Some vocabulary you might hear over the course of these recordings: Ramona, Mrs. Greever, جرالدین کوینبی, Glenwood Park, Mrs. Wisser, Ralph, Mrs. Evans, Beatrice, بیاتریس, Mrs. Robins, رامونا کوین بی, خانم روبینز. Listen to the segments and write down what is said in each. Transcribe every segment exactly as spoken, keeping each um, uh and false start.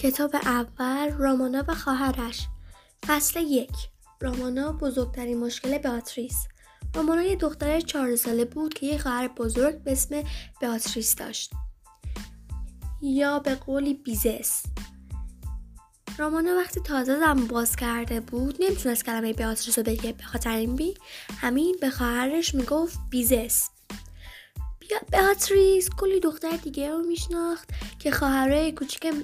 کتاب اول، رامونا و خواهرش. فصل یک. رامونا بزرگترین مشکل بیاتریس. رامونا یه دختر چهار ساله بود که یه خواهر بزرگ به اسم بیاتریس داشت، یا به قولی بیزس. رامونا وقتی تازه زبون باز کرده بود نمیتونست کلمه بیاتریس رو بگه، به خاطر این بی همین به خواهرش میگفت بیزس. بیاتریس کلی دختر دیگه رو میشناخت که خواهرای کوچیک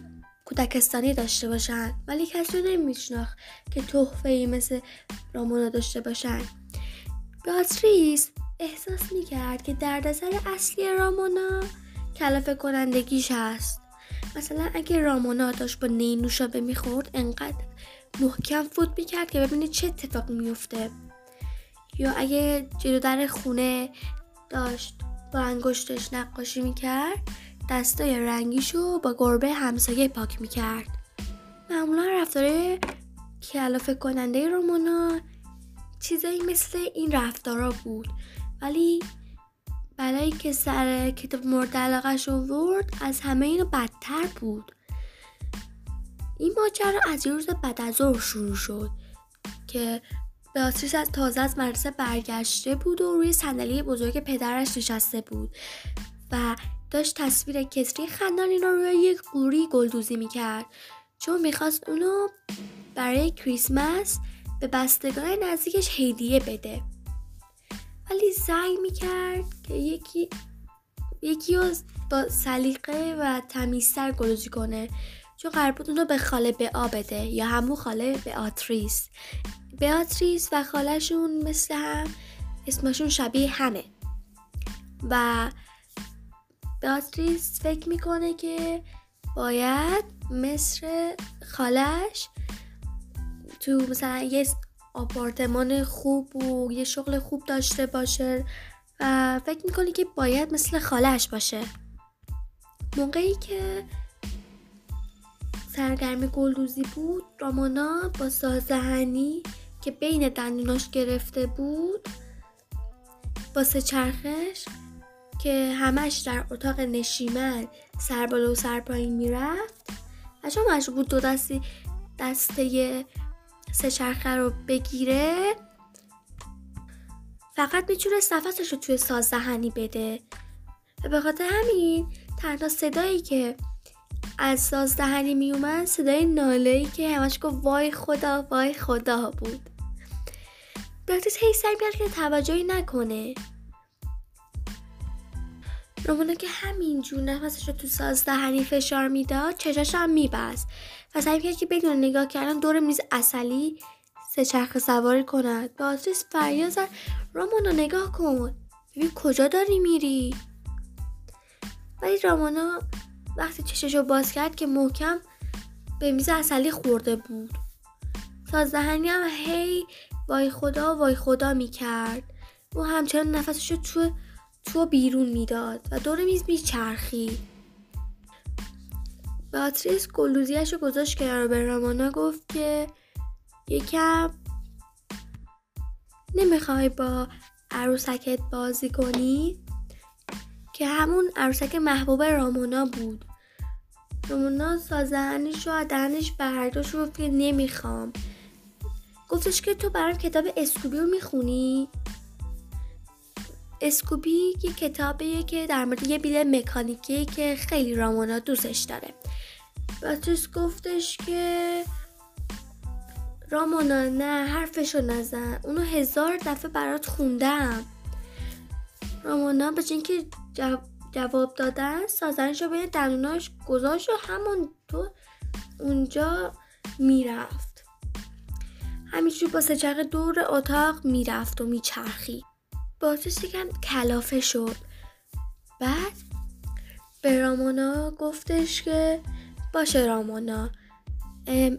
کودکستانی داشته باشن، ولی کسی رو نمیشناخت که تحفه‌ای مثل رامونا داشته باشن. بیاتریس احساس میکرد که دردسر اصلی رامونا کلافه کنندگیش هست. مثلا اگه رامونا داشت با نینوشابه میخورد انقدر محکم فوت میکرد که ببینه چه اتفاق میفته، یا اگه جلو در خونه داشت با انگشتش نقاشی میکرد دستای رنگیشو با گربه همسایه پاک میکرد. معمولا رفتاره کلافه کننده رامونا چیزایی مثل این رفتارا بود، ولی بلایی که سر کتاب مورد علاقه‌اش آورد از همه اینا بدتر بود. این ماجرا از یه روز بعد از ظهر شروع شد که بیاتریس از تازه از مدرسه برگشته بود و روی صندلی بزرگ پدرش نشسته بود و داشت تصویر کتری خندانی رو روی یک قوری گلدوزی میکرد، چون میخواست اونو برای کریسمس به بستگان نزدیکش هدیه بده. ولی سعی میکرد که یکی یکی رو با سلیقه و تمیزتر گلدوزی کنه، چون قرار بود اونو به خاله به‌آ بده یا همون خاله بیاتریس. بیاتریس و خاله‌شون مثل هم اسمشون شبیه همه و بیاتریس فکر میکنه که باید مثل خالش تو مثلا یه آپارتمان خوب و یه شغل خوب داشته باشه و فکر میکنه که باید مثل خالش باشه. موقعی که سرگرم گلدوزی بود، رامونا با سازدهنی که بین دندوناش گرفته بود با سه چرخش که همش در اتاق نشیمن سر بالا و سر پایین میرفت، هرچند مجبور بود دو دستی دسته سه چرخه رو بگیره، فقط میتونست نفسش رو توی سازدهنی بده و به خاطر همین تنها صدایی که از سازدهنی میومد صدای ناله‌ای که همش گفت وای خدا وای خدا بود. بیاتریس هی سعی کرد که توجهی نکنه. رامونا که همینجور نفسش رو تو سازدهنی فشار میداد چشاش هم میبست و سعی کرد که بدون نگاه کردن دور میز عسلی سه چرخ سواری کند. بیاتریس فریاد زد رامونا نگاه کن، ببین کجا داری میری. ولی رامونا وقتی چششو باز کرد که محکم به میز عسلی خورده بود. سازدهنی هم هی وای خدا وای خدا میکرد. او همچنان نفسشو تو تو بیرون میداد و دور میز میچرخید. بیاتریس گلدوزیشو گذاشت کنار، به رامونا گفت که یکم نمیخوای با عروسکت بازی کنی؟ که همون عروسک محبوب رامونا بود. رامونا سازدهنیش رو از دهنش برداشت و گفت که نمیخوام. گفتش که تو برام کتاب اسکوبی رو میخونی؟ اسکوبی یه کتابیه که در مورد یه بیل مکانیکیه که خیلی رامونا دوستش داره. بیاتریس گفتش که رامونا نه، حرفشو نزن، اونو هزار دفعه برات خوندم. رامونا به جای اینکه جو... جواب دادن سازنش رو بین دندوناش گذاشت و همون تو اونجا میرفت. همینجور با سه چرخه دور اتاق میرفت و میچرخید. بیاتریس یکم کلافه شد. بعد به رامونا گفتش که باشه رامونا،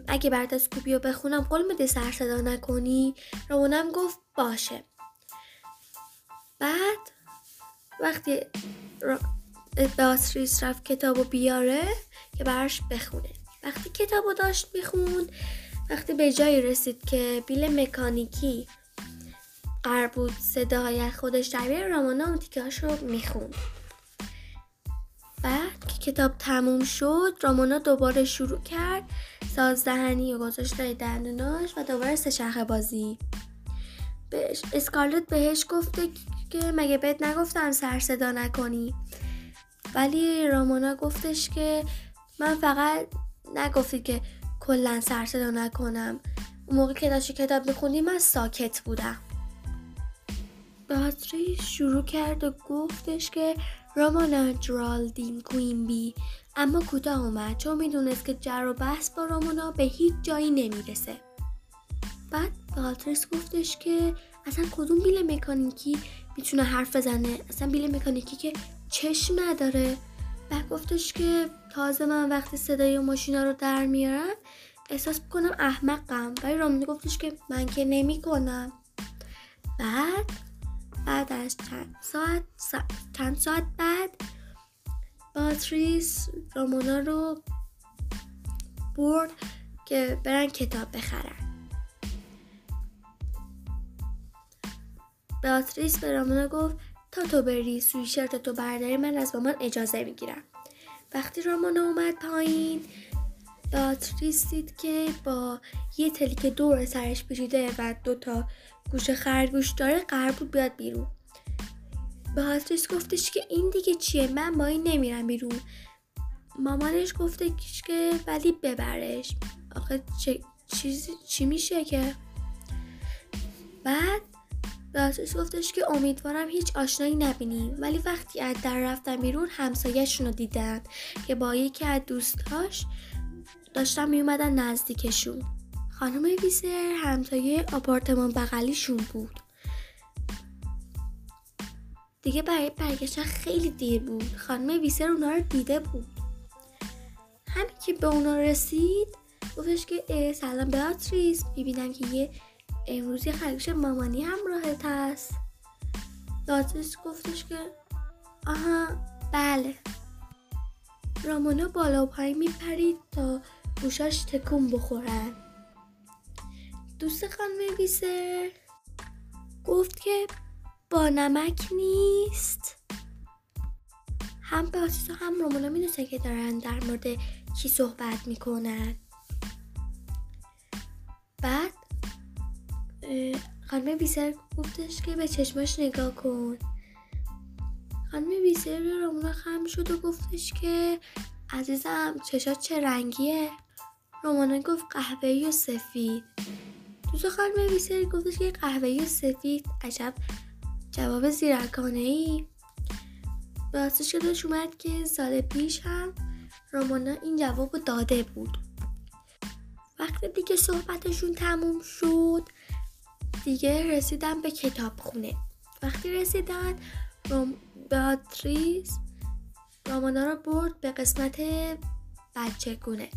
اگه برات اسکوبی رو بخونم قول میدی سر صدا نکنی؟ رامونا هم گفت باشه. بعد وقتی را... بیاتریس رفت کتابو بیاره که براش بخونه. وقتی کتابو داشت میخوند، وقتی به جایی رسید که بیل مکانیکی قرار بود صدای خودش در بیاره، رامونا اون تیکه‌هاش رو میخوند. بعد که کتاب تموم شد رامونا دوباره شروع کرد سازدهنی و گذاشت روی دندوناش و دوباره سه شاخه بازی. بهش اسکارلت بهش گفته که مگه بهت نگفتم سر صدا نکنی، ولی رامونا گفتش که من فقط نگفتی که کلا سر صدا نکنم. اون موقع که داشتی کتاب میخوندی من ساکت بودم. بیاتریس شروع کرد و گفتش که رامونا جرالدین کوینبی، اما کوتاه اومد چون میدونست که جر و بحث با رامونا به هیچ جایی نمیرسه. بعد بیاتریس گفتش که اصلا کدوم بیل مکانیکی میتونه حرف بزنه، اصلا بیل مکانیکی که چشم نداره. بعد گفتش که تازه من وقتی صدای ماشینا رو در میارم احساس میکنم احمقم، ولی رامونا گفتش که من که نمی کنم. بعد بعد از چند ساعت, ساعت چند ساعت بعد بیاتریس رامونا رو برد که برن کتاب بخرن. بیاتریس به رامونا گفت تا تو بری سویشرت تو برداری من از مامان اجازه میگیرم. وقتی رامونا اومد پایین بیاتریس دید که با یه تلیک دور سرش پیچیده و دوتا گوشه خرگوش داره قرار بود بیاد بیرون. بیاتریس گفتش که این دیگه چیه، من با این نمیرم بیرون. مامانش گفتش که ولی ببرش، آخه چه چیزی چی میشه که. بعد بیاتریس گفتش که امیدوارم هیچ آشنایی نبینیم، ولی وقتی از در رفتن بیرون همسایه‌شون رو دیدن که با یکی از دوستاش داشتن میومدن نزدیکشون. خانم ویسر همسایه آپارتمان بغلیشون بود. دیگه برای برگشتن خیلی دیر بود. خانم ویسر اونا رو دیده بود. همین که به اونا رسید گفتش که سلام بیاتریس، میبینم که یه امروزی خرگوش مامانی هم راحت هست. بیاتریس گفتش که آها بله. رامونا بالا و پایین میپرید تا گوشاش تکون بخورن. دوست خانم ویسر گفت که با نمک نیست. هم بیاتریس و هم رامونا میدونستن که دارن در مورد کی صحبت میکنن. بعد خانم ویسر گفتش که به چشماش نگاه کن. خانم ویسر رو رامونا خم شد و گفتش که عزیزم چشات چه رنگیه؟ رامونا گفت قهوه‌ای و سفید. دوست خانم ویسر گفتش که قهوه‌ای و سفید، عجب جواب زیرکانه‌ای. بیاتریس یادش اومد که سال پیش هم رامونا این جوابو داده بود. وقتی دیگه صحبتشون تموم شد دیگه رسیدن به کتابخونه. وقتی رسیدن رام... بیاتریس رامونا رو برد به قسمت بچه گونه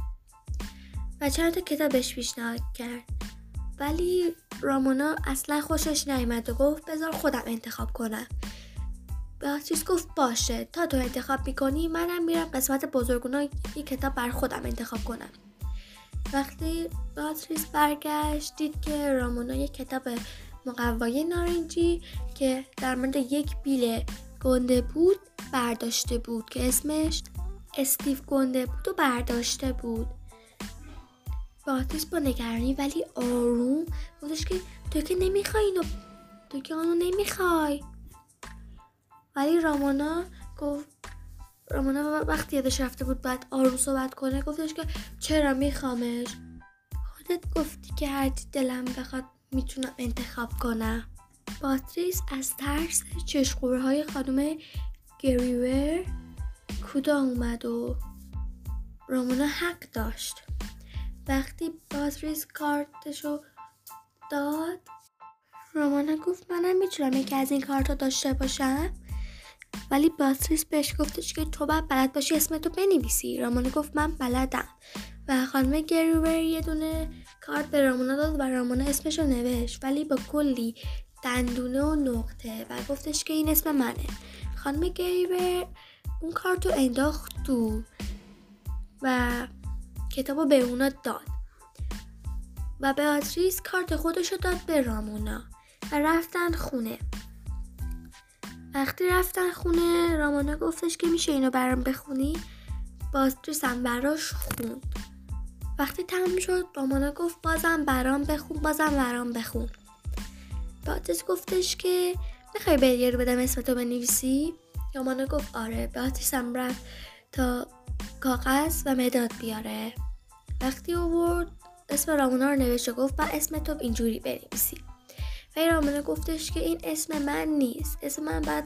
و چند تا کتابش پیشنهاد کرد، ولی رامونا اصلا خوشش نیامد و گفت بذار خودم انتخاب کنم. بیاتریس گفت باشه، تا تو انتخاب میکنی منم میرم قسمت بزرگونا یک کتاب بر خودم انتخاب کنم. وقتی بیاتریس برگشت دید که رامونا یک کتاب مقوای نارنجی که در مورد یک بیل گنده بود برداشته بود که اسمش استیو گنده بود و برداشته بود. بیاتریس با نگرانی ولی آروم گفتش که تو که نمیخوای اینو، تو که اونو نمیخوای. ولی رامونا گفت رامونا وقتی یادش رفته بود بعد آروم صحبت کنه گفتش که چرا میخوامش، خودت گفتی که هرچی دلم بخواد میتونم انتخاب کنم. بیاتریس از ترس چشم‌قوره‌های خانم گریور کوتاه اومد و رامونا حق داشت. وقتی بیاتریس کارتشو داد رامونا گفت منم میتونم یکی از این کارتا داشته باشم، ولی بیاتریس بهش گفتش که تو باید بلد باشی اسمتو بنویسی. رامونا گفت من بلدم و خانم گریور یه دونه کارت به رامونا داد و رامونا اسمشو نوشت، ولی با کلی دندونه و نقطه و گفتش که این اسم منه. خانم گریور اون کارتو انداخت دور و کتابو به اونا داد و بیاتریس کارت خودشو داد به رامونا و رفتن خونه. وقتی رفتن خونه رامانا گفتش که میشه اینو برام بخونی؟ بازتریس هم براش خوند. وقتی تموم شد رامانا گفت بازم برام بخون، بازم برام بخون. بازتریس گفتش که میخوای بریه رو بدم اسمتو بنویسی؟ رامانا گفت آره. بازتریس هم رفت تا کاغذ و مداد بیاره. وقتی آورد اسم رامانا رو نوشت و گفت با اسمتو اینجوری بنویسی. و رامانا گفتش که این اسم من نیست، اسم من باید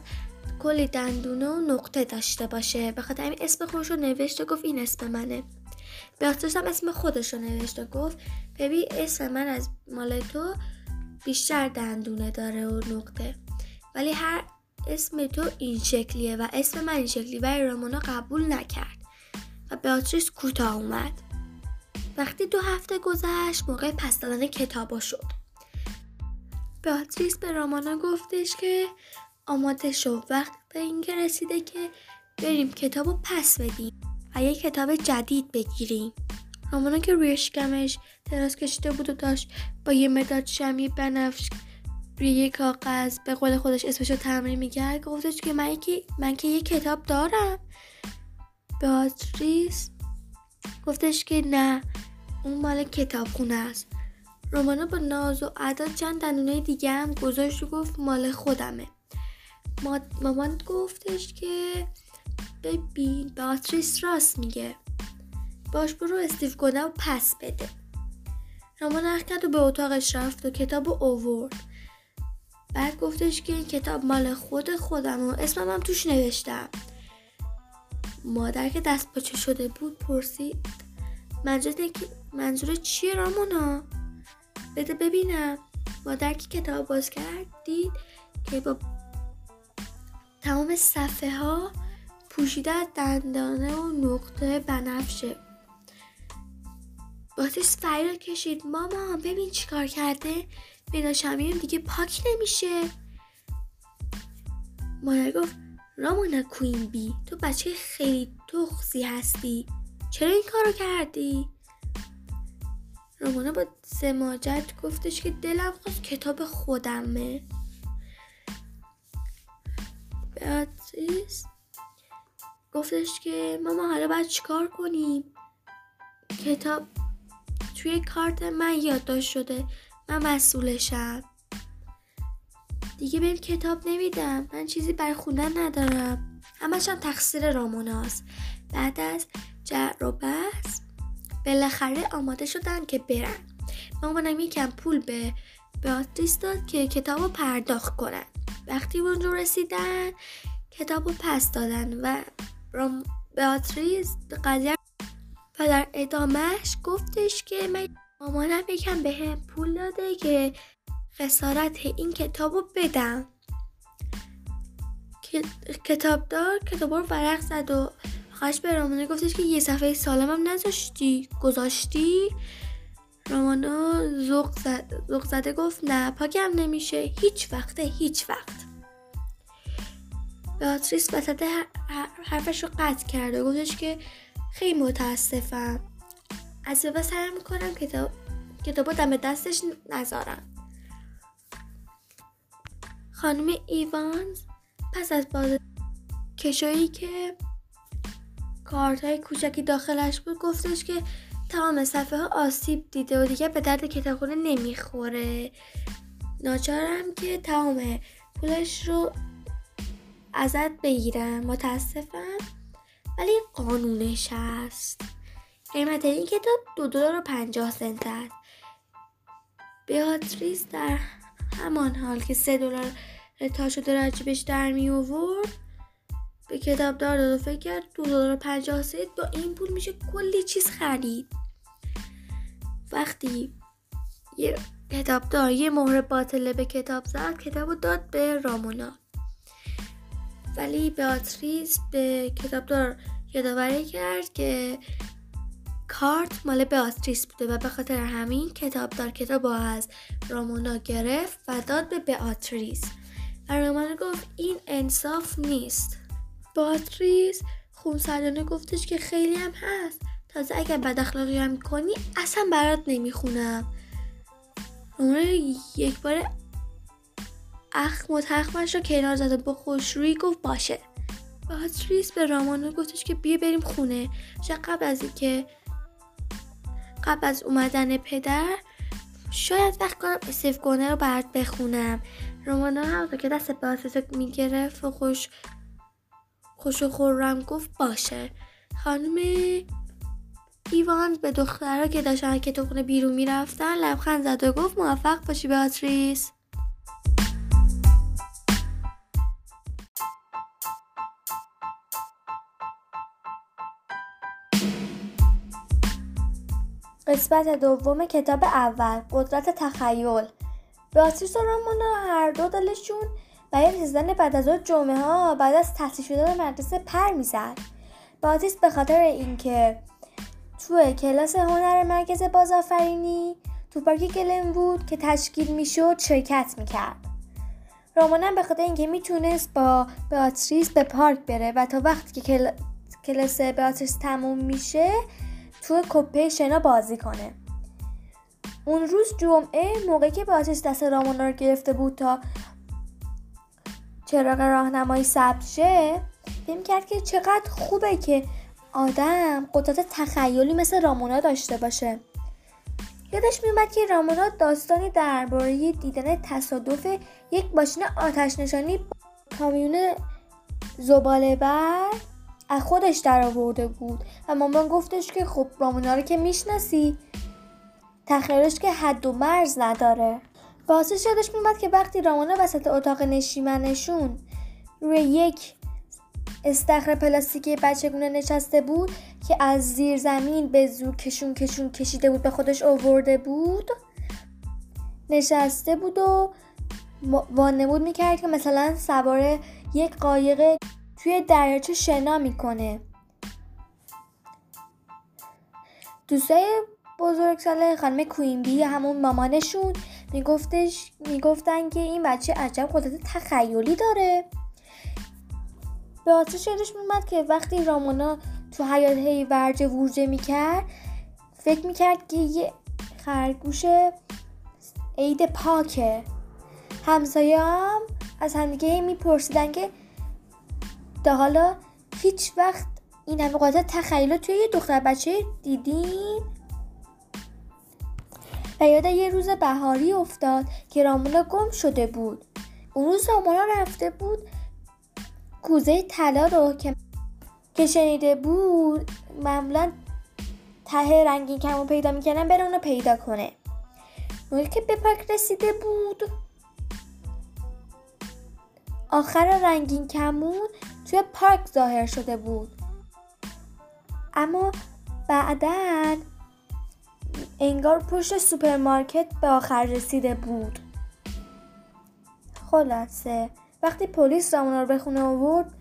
کلی دندونه و نقطه داشته باشه، بخاطر همین اسم خودش رو نوشت و گفت این اسم منه. بهترش هم اسم خودش رو نوشت و گفت ببین اسم من از مال تو بیشتر دندونه داره و نقطه، ولی هر اسم تو این شکلیه و اسم من این شکلی. و رامانا قبول نکرد و بهترش کوتاه اومد. وقتی دو هفته گذشت موقع پس دادن کتابا شد. بیاتریس به رامانا گفتش که آماده شو، وقت به این که رسیده که بریم کتابو پس بدیم و یک کتاب جدید بگیریم. رامانا که روی شکمش دراز کشیده بود و داشت با یه مداد شمعی بنفش روی یک کاغذ به قول خودش اسمشو تمرین میکرد، گفتش که من که من که یه کتاب دارم. بیاتریس گفتش که نه، اون مال کتابخونه است. رامانا با ناز و ادا چند دندونه دیگه هم گذاشت و گفت مال خودمه. مامان گفتش که ببین بیاتریس راست میگه، باش برو استیف کنه و پس بده. رامانا اخکد و به اتاقش رفت و کتاب رو آورد. بعد گفتش که این کتاب مال خود خودم و اسمم هم توش نوشتم. مادر که دست پاچه شده بود پرسید منظور چیه رامانا؟ بده ببینم. مادر که کتاب باز کرد دید که با تمام صفحه ها پوشیده از دندانه و نقطه بنفشه. بیاتریس فریاد کشید مامان ببین چیکار کرده، مدادشمعیم دیگه پاک نمیشه. مادر گفت رامانا کوین بی تو بچه خیلی تخصی هستی، چرا این کارو کردی؟ رامانا با سماجت گفتش که دلم خواست کتاب خودمه. بیاتریس گفتش که ماما حالا باید چیکار کنیم؟ کتاب توی کارت من یادداشت شده، من مسئولشم، دیگه بهم کتاب نمیدم، من چیزی برای خوندن ندارم، همش هم تقصیر راماناست. بعد از جر و بحث بالاخره آماده شدن که برن. مامانم یکم پول به بیاتریس داد که کتابو پرداخت کنن. وقتی اونجا رسیدن کتابو پس دادن و بیاتریس قضیه و در ادامهش گفتش که من مامانم یکم به هم پول داده که خسارت این کتابو بدم. کتابدار کتابو رو ورق زد و خواهش به رامانا گفتش که یه صفحه سالمم نذاشتی گذاشتی. رامانا ذوق زد، ذوق زده گفت نه پاکم نمیشه، هیچ وقته هیچ وقت. بیاتریس وسط حرفش رو قطع کرد و گفتش که خیلی متاسفم، از بابا سعی میکنم کتاب کتابو دم دستش نذارم. خانم ایوانز پس از باز کشایی که کارت‌های کوچکی داخلش بود گفتش که تمام صفحه ها آسیب دیده و دیگه به درد کتابخونه نمیخوره. ناچارم که تمام پولش رو ازت بگیرم، متاسفم ولی قانونش هست. قیمت این کتاب دو دلار و پنجاه سنت است. بیاتریس در همان حال که سه دلار تاشو در جیبش در می آورد به کتابدار داد و فکر کرد دو دلار پنجاه سنت با این پول میشه کلی چیز خرید. وقتی یه کتابدار یه مهر باطله به کتاب زد کتابو داد به رامانا، ولی بیاتریس به کتابدار یادآوری کرد که کارت مال بیاتریس بوده و به خاطر همین کتابدار کتابو از رامانا گرفت و داد به بیاتریس. و رامانا گفت این انصاف نیست. بیاتریس خونسردانه گفتش که خیلی هم هست، تازه اگر بد اخلاقی هم کنی اصلا برات نمیخونم. رامانا یک بار اخم و تخمش رو کنار زد و با خوشرویی گفت باشه. باتریس به رامانا گفتش که بیا بریم خونه. شاید قبل از اینکه قبل از اومدن پدر شاید وقت کنم اسف گونه رو برات بخونم. رامانا هم که دست باتریس رو میگرفت و خوش خوش و خورم گفت باشه. خانم ایوان به دخترها که داشتن که تو خونه بیرون میرفتن لبخند زد و گفت موفق باشی باتریس. قسمت دوم کتاب اول، قدرت تخیل. باتریس و رامونا هر دو دلشون برای رسیدن بعد از جمعه ها بعد از تحصیل شدن مدرسه پر میزد. باتریس به خاطر اینکه توی کلاس هنر مرکز بازآفرینی تو پارک گلنوود که تشکیل میشد شرکت میکرد. رامونا به خاطر اینکه میتونست با باتریس به پارک بره و تا وقتی که کل... کلاس باتریس تموم میشه توی کپه شنا بازی کنه. اون روز جمعه موقعی که باتریس دست رامونا رو گرفته بود تا چراغ راهنمایی سبز شه، فکر کرد که چقدر خوبه که آدم قدرت تخیلی مثل رامونا داشته باشه. یادش میومد که رامونا داستانی درباره دیدن تصادف یک ماشین آتش نشانی با کامیون زباله‌بر از خودش درآورده بود و مامان گفتش که خب رامونا رو که میشناسی، تخیلش که حد و مرز نداره. بازش یادش میومد که وقتی رامونا وسط اتاق نشیمنشون روی یک استخر پلاستیکی بچگونه نشسته بود که از زیر زمین به زور کشون کشون کشیده بود به خودش آورده بود، نشسته بود و وانمود میکرد که مثلا سوار یک قایق توی دریاچه شنا میکنه. دوستای بزرگسال خانم کوینبی همون مامانشون میگفتش میگفتن که این بچه عجب قدرت تخیلی داره. به آتش یادش میومد که وقتی رامونا تو حیاط هی ورجه ورجه میکرد فکر میکرد که یه خرگوش عید پاکه. همسایه هم از همدیگه هی میپرسیدن که تا حالا هیچ وقت این همه قدرت تخیل توی یه دختر بچه دیدین؟ و یاد یه روز بهاری افتاد که رامونا گم شده بود. اون روز رامونا رفته بود کوزه طلا رو که که شنیده بود معمولا ته رنگین کمو پیدا میکنن بره اونو پیدا کنه. موقعی که به پارک رسیده بود آخر رنگین کمون توی پارک ظاهر شده بود، اما بعدن انگار پشت سوپرمارکت به آخر رسیده بود. خلاصه وقتی پلیس رامونا رو به خونه آورد،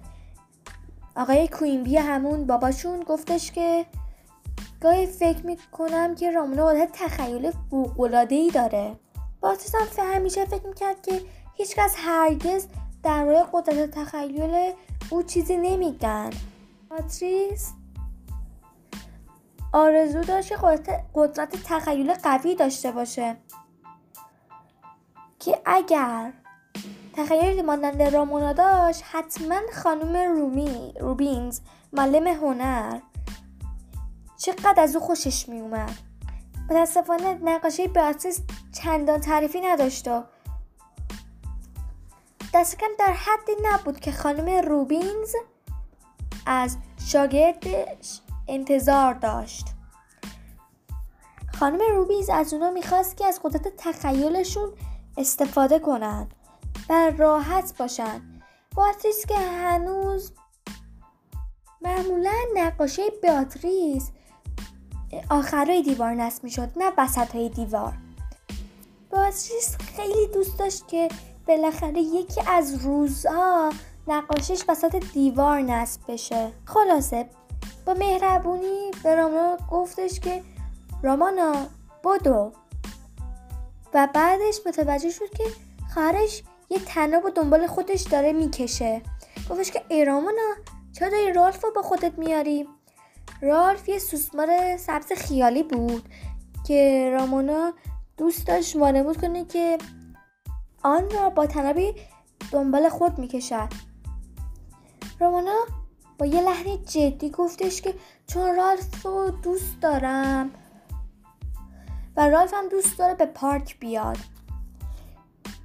آقای کوینبی همون باباشون گفتش که گاهی فکر میکنم که رامونا قدرت تخیل فوق‌العاده‌ای داره. باتریس هم همیشه فکر میکرد که هیچکس هرگز در مورد قدرت تخیل او چیزی نمیگن. باتریس آرزو داشت که قدرت, قدرت تخیل قوی داشته باشه که اگر تخیلی مانند رامونا داشت حتما خانم رومی روبینز معلم هنر چقدر از او خوشش می اومد. متاسفانه نقاشی باتریس چندان تعریفی نداشت و دست کم در حدی نبود که خانم روبینز از شاگردش انتظار داشت. خانم روبینز از اونا میخواست که از قدرت تخیلشون استفاده کنند و راحت باشن. باتریس که هنوز معمولا نقاشی باتریس آخرای دیوار نصب میشد نه وسطای دیوار. باتریس خیلی دوست داشت که بالاخره یکی از روزها نقاشیش وسط دیوار نصب بشه. خلاصه با مهربونی به رامونا گفتش که رامونا بدو، و بعدش متوجه شد که خواهرش یه طناب و دنبال خودش داره میکشه. گفتش که ای رامونا چرا داری رالف رو با خودت میاری؟ رالف یه سوسمار سبز خیالی بود که رامونا دوست داشت وانمود کنه که آن را با طنابی دنبال خود میکشد. رومانا با یه لحن جدی گفتش که چون رالف رو دوست دارم و رالف هم دوست داره به پارک بیاد.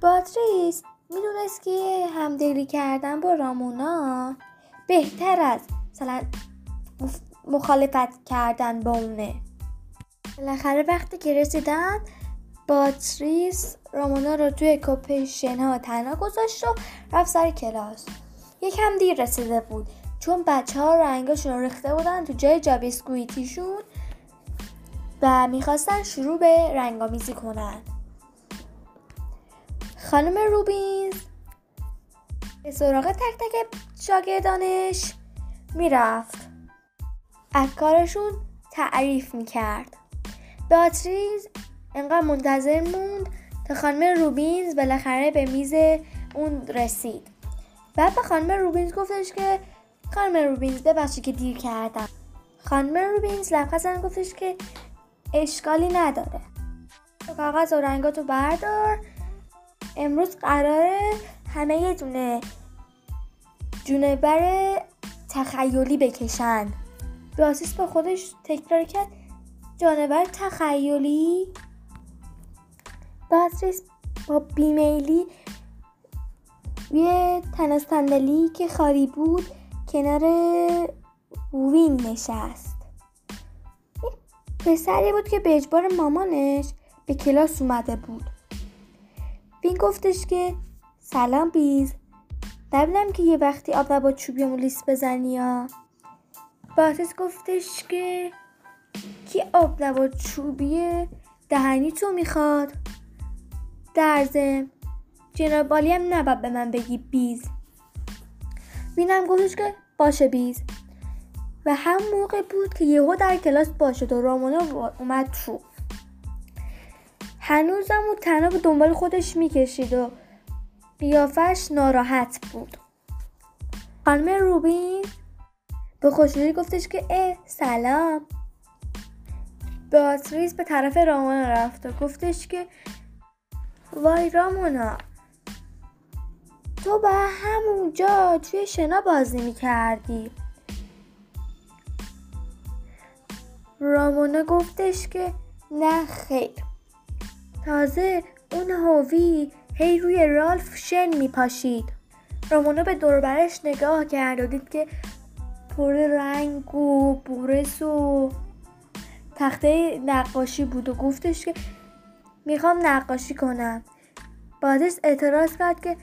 باتریس میدونست که همدلی کردن با رامونا بهتر از مثلا مخالفت کردن با اونه. بالاخره وقتی که رسیدن، باتریس رامونا رو توی کپه شنها تنها گذاشت و رفت سر کلاس. یکم دیر رسیده بود چون بچه ها رنگاشون رو ریخته بودن تو جای جا بیسکویتیشون و میخواستن شروع به رنگامیزی کنن. خانم روبینز به سراغ تک تک شاگردانش میرفت، از کارشون تعریف میکرد. باتریس انقدر منتظر موند تا خانم روبینز بالاخره به میز اون رسید. بعد به خانم روبینز گفتش که خانم روبینز ببخشید که دیر کردم. خانم روبینز لبخند گفتش که اشکالی نداره، کاغذ و رنگاتو بردار، امروز قراره همه یه دونه جونور تخیلی بکشن. باتریس با خودش تکرار کرد جانور تخیلی. باتریس با بیمیلی یه تن از صندلی که خالی بود کنار وین نشست. این پسری بود که به اجبار مامانش به کلاس اومده بود. وین گفتش که سلام بیز، نبینم که یه وقتی آب با چوبیامو لیس بزنی یا. باتریس گفتش که کی آب نبا چوبیه دهنی تو میخواد؟ در ضمن جناب عالی هم نباید به من بگی بیز. وینم گفتش که باشه بیز. و هم موقع بود که یهو در کلاس باشد و رامونا اومد تو. هنوزم اون تنها به دنبال خودش میکشید و قیافش ناراحت بود. خانم روبین به خوشحالی گفتش که اه سلام. باتریس به طرف رامونا رفت و گفتش که وای رامونا، تو با همونجا توی شنا بازی میکردی. رامونا گفتش که نه خیر، تازه اون هوی هی روی رالف شن میپاشید. رامونا به دوربرش نگاه کرد و دید که پر رنگ و بورس و تخته نقاشی بود و گفتش که میخوام نقاشی کنم. بعدش اعتراض کرد که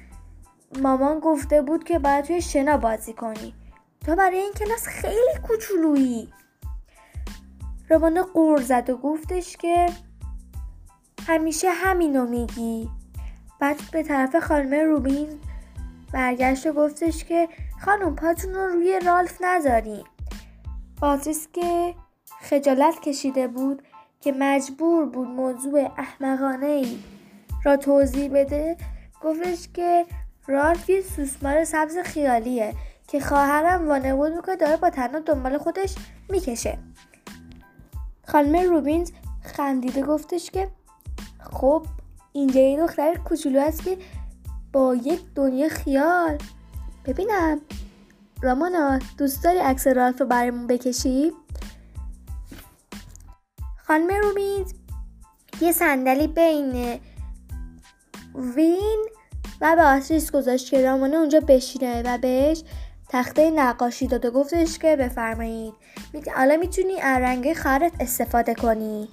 مامان گفته بود که باید توی شنا بازی کنی، تو برای این کلاس خیلی کوچولویی. رامونا غر زد و گفتش که همیشه همینو میگی. بعد به طرف خانم روبین برگشت و گفتش که خانم پاتون رو روی رالف نذاری. باتریس که خجالت کشیده بود که مجبور بود موضوع احمقانه‌ای را توضیح بده، گفتش که رالف یه سوسمار سبز خیالیه که خواهرم وانمود میکنه داره با تنها دنبال خودش میکشه. خانم روبینز خندیده گفتش که خب اینجا یه دختر کوچولو هست که با یک دنیا خیال. ببینم رامونا، دوست داری عکس رالف رو برامون بکشی؟ خانم روبینز یه صندلی بین وین و باتریس گذاشت که رامونا اونجا بشینه و بهش تخته نقاشی داد و گفتش که بفرمایید حالا میتونی از رنگ خارت استفاده کنی.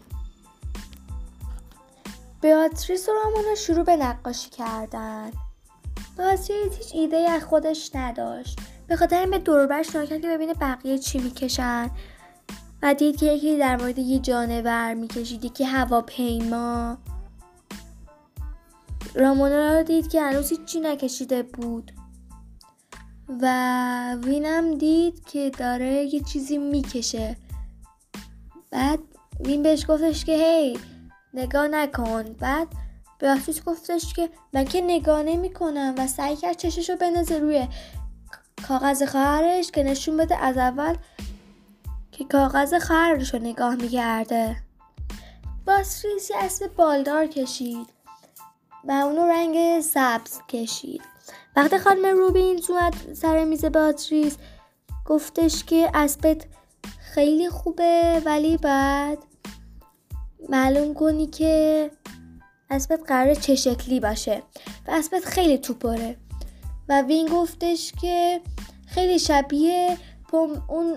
بیاتریس و رامونا شروع به نقاشی کردن. باتریس هیچ ایده از خودش نداشت، به خاطر این به دوربرش نگاه کرد که ببینه بقیه چی میکشن و دید که یکی در مورد یه جانور میکشید، یکی هواپیما. رامونا رو دید که هنوز هیچی نکشیده بود و وینم دید که داره یه چیزی میکشه. بعد وین بهش گفتش که هی نگاه نکن. بعد باتریس گفتش که من که نگاه نمی کنم و سعی کرد چشش رو بندازه روی کاغذ خواهرش که نشون بده از اول که کاغذ خواهرش رو نگاه میکرده. باتریس یه اسب بالدار کشید و اونو رنگ سبز کشید. وقتی خانم روبینز اومد سر میز باتریس گفتش که اسبت خیلی خوبه، ولی بعد معلوم کنی که اسبت قراره چه شکلی باشه و اسبت خیلی توپره. و وین گفتش که خیلی شبیه اون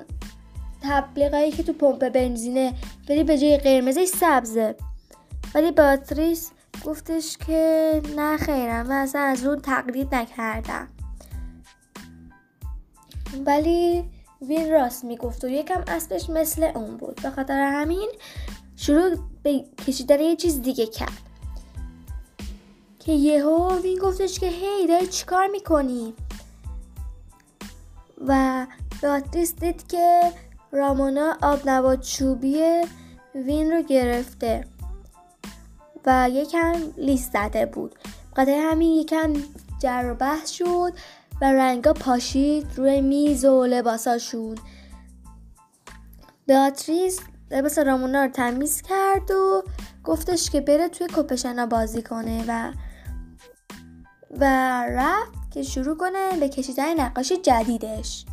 تبلیغایی که تو پمپ بنزینه، ولی به جای قرمزش سبزه. ولی باتریس گفتش که نه خیرم و اصلا از اون تقلید نکردم. ولی وین راست میگفت و یکم اسبش مثل اون بود، به خاطر همین شروع به کشیدن یه چیز دیگه کرد که یهو وین گفتش که هی داری چیکار میکنی؟ و باتریس دید که رامونا آبنبات چوبی وین رو گرفته و یکم لیست زده بود، قطعه همین یکم جر و بحث شد و رنگا پاشید روی میز و لباساشون. بیاتریس لباس رامونا رو تمیز کرد و گفتش که بره توی کوپشنا بازی کنه و و رفت که شروع کنه به کشیدن نقاشی جدیدش.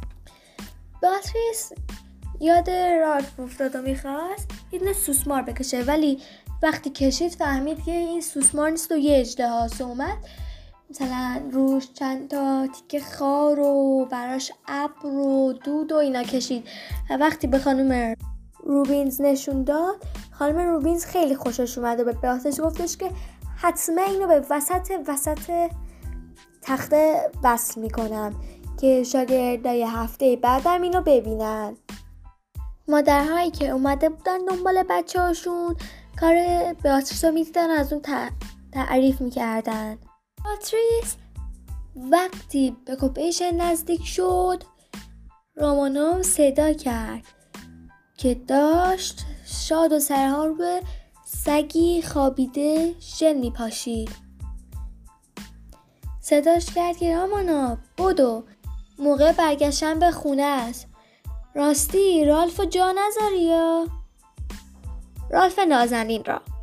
بیاتریس یاد رالف افتاد و میخواست یه دونه سوسمار بکشه، ولی وقتی کشید فهمید که این سوسمار نیست و یه اژدهاست. اومد مثلا روش چند تا تیکه خار و براش ابر و دود و اینا کشید. وقتی به خانم روبینز نشون داد، خانم روبینز خیلی خوشش اومد و به بیاتریس گفتش که حتما اینو به وسط وسط تخته وصل میکنم که شاگردای هفته بعدم اینو ببینن. مادرهایی که اومده بودن دنبال بچه هاشون کار بیاتریس رو میدیدن، از اون تعریف میکردن. بیاتریس وقتی به کوپش نزدیک شد، رامونا صدا کرد که داشت شاد و سرها رو به سگی خوابیده شن میپاشید. صداش کرد که رامونا بدو، موقع برگشتن به خونه است. راستی رالفو جا نذاری یا؟ رالف نازنین را